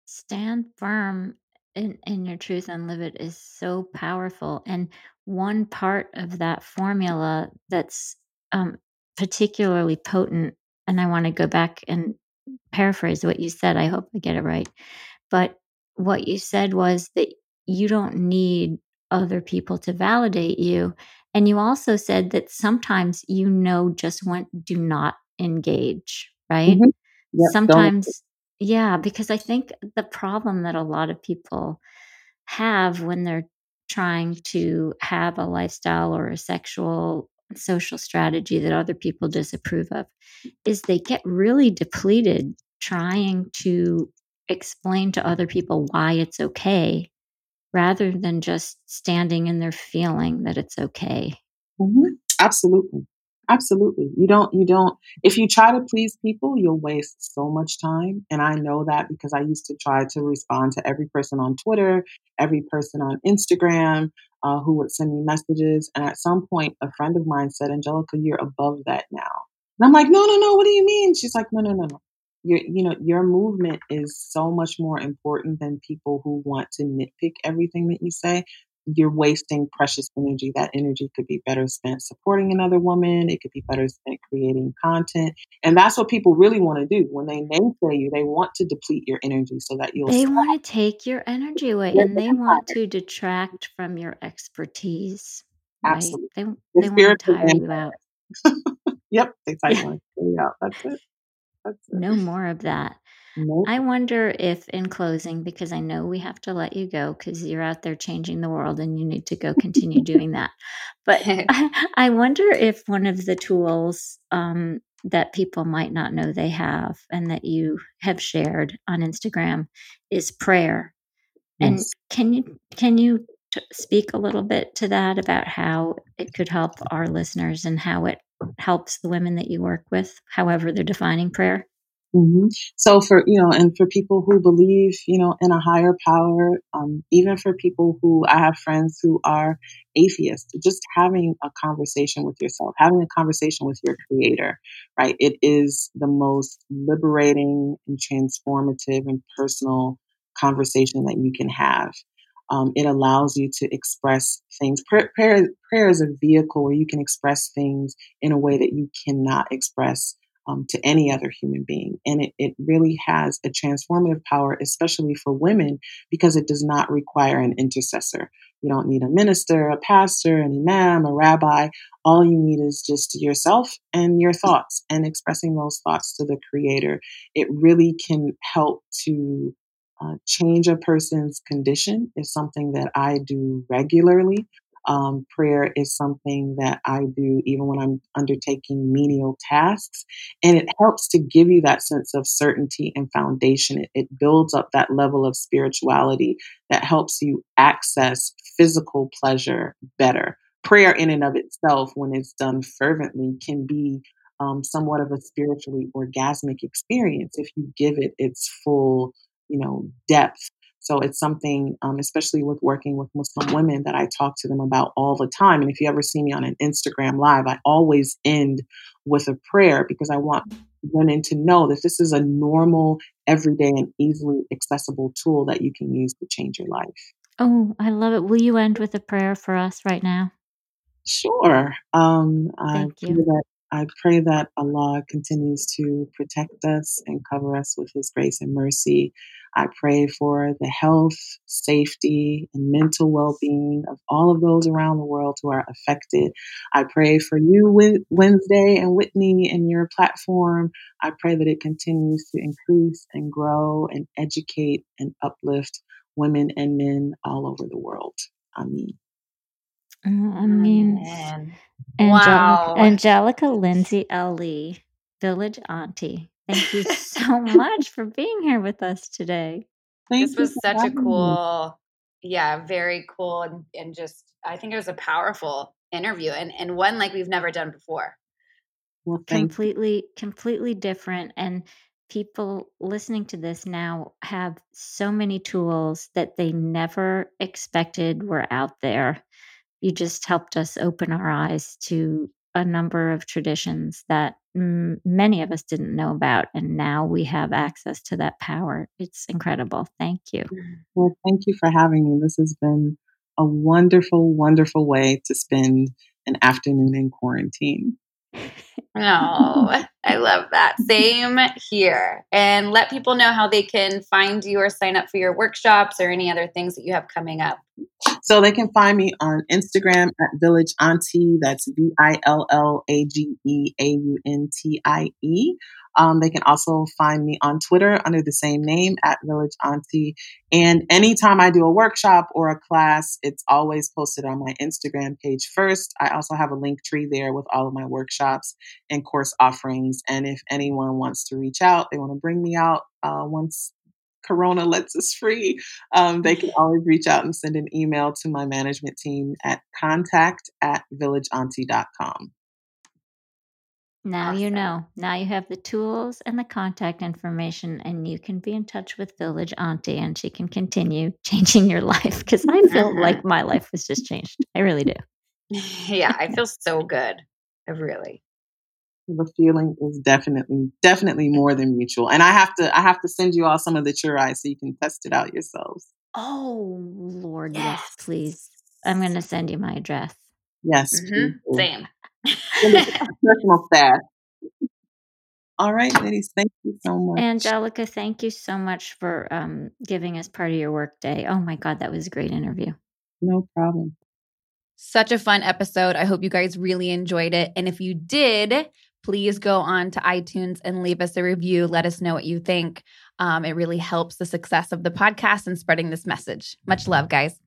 Stand firm in, in your truth and live it is so powerful. And one part of that formula that's um, particularly potent, and I want to go back and paraphrase what you said. I hope I get it right. But what you said was that you don't need other people to validate you. And you also said that sometimes, you know, just want, do not engage, right? Mm-hmm. Yep, sometimes, don't. yeah, because I think the problem that a lot of people have when they're trying to have a lifestyle or a sexual social strategy that other people disapprove of is they get really depleted trying to explain to other people why it's okay rather than just standing in their feeling that it's okay. Mm-hmm. Absolutely. Absolutely. You don't, you don't, if you try to please people, you'll waste so much time. And I know that because I used to try to respond to every person on Twitter, every person on Instagram uh, who would send me messages. And at some point, a friend of mine said, Angelica, you're above that now. And I'm like, no, no, no. What do you mean? She's like, no, no, no, no. Your, you know, your movement is so much more important than people who want to nitpick everything that you say. You're wasting precious energy. That energy could be better spent supporting another woman. It could be better spent creating content. And that's what people really want to do. When they naysay you, they want to deplete your energy so that you'll- They stop. want to take your energy away yeah, and they want to detract from your expertise. Absolutely. Right? They, they want to tire you out. Yep. They tire you yeah. out. That's it. No more of that. Nope. I wonder if in closing, because I know we have to let you go because you're out there changing the world and you need to go continue doing that. But I, I wonder if one of the tools um, that people might not know they have and that you have shared on Instagram is prayer. Yes. And can you, can you t- speak a little bit to that about how it could help our listeners and how it helps the women that you work with, however they're defining prayer? Mm-hmm. So for, you know, and for people who believe, you know, in a higher power, um, even for people who, I have friends who are atheists, just having a conversation with yourself, having a conversation with your creator, right? It is the most liberating and transformative and personal conversation that you can have. Um, it allows you to express things. Prayer, prayer, prayer is a vehicle where you can express things in a way that you cannot express Um, to any other human being. And it, it really has a transformative power, especially for women, because it does not require an intercessor. You don't need a minister, a pastor, an imam, a rabbi. All you need is just yourself and your thoughts and expressing those thoughts to the creator. It really can help to uh, change a person's condition. It's something that I do regularly. Um, prayer is something that I do even when I'm undertaking menial tasks, and it helps to give you that sense of certainty and foundation. It, it builds up that level of spirituality that helps you access physical pleasure better. Prayer in and of itself, when it's done fervently, can be um, somewhat of a spiritually orgasmic experience if you give it its full, you know, depth. So it's something, um, especially with working with Muslim women, that I talk to them about all the time. And if you ever see me on an Instagram live, I always end with a prayer because I want women to know that this is a normal, everyday, and easily accessible tool that you can use to change your life. Oh, I love it. Will you end with a prayer for us right now? Sure. Um, Thank I you. Pray that, I pray that Allah continues to protect us and cover us with His grace and mercy. I pray for the health, safety, and mental well-being of all of those around the world who are affected. I pray for you, Wednesday and Whitney, and your platform. I pray that it continues to increase and grow and educate and uplift women and men all over the world. Ameen. Ameen. Amen. Angel- wow. Angelica Lindsay-Ali, Village Auntie. Thank you so much for being here with us today. Thank this was such a cool, me. yeah, very cool. And, and just, I think it was a powerful interview and, and one like we've never done before. Well, completely, completely different. And people listening to this now have so many tools that they never expected were out there. You just helped us open our eyes to a number of traditions that m- many of us didn't know about. And now we have access to that power. It's incredible. Thank you. Well, thank you for having me. This has been a wonderful, wonderful way to spend an afternoon in quarantine. Oh, I love that. Same here. And let people know how they can find you or sign up for your workshops or any other things that you have coming up. So they can find me on Instagram at Village Auntie. That's V I L L A G E A U N T I E. Um, they can also find me on Twitter under the same name at Village Auntie. And anytime I do a workshop or a class, it's always posted on my Instagram page first. I also have a link tree there with all of my workshops and course offerings. And if anyone wants to reach out, they want to bring me out uh, once Corona lets us free, um, they can always reach out and send an email to my management team at contact at villageauntie.com. Now awesome. You know. Now you have the tools and the contact information, and you can be in touch with Village Auntie, and she can continue changing your life, because I feel like my life was just changed. I really do. Yeah, I feel so good. I really. The feeling is definitely, definitely more than mutual. And I have to, I have to send you all some of the churai so you can test it out yourselves. Oh, Lord, yes, yes please. I'm going to send you my address. Yes. Mm-hmm. Same. Personal staff. All right, ladies, thank you so much. Angelica, thank you so much for um, giving us part of your work day. Oh my God, that was a great interview. No problem. Such a fun episode. I hope you guys really enjoyed it. And if you did, please go on to iTunes and leave us a review. Let us know what you think. Um, it really helps the success of the podcast and spreading this message. Much love, guys.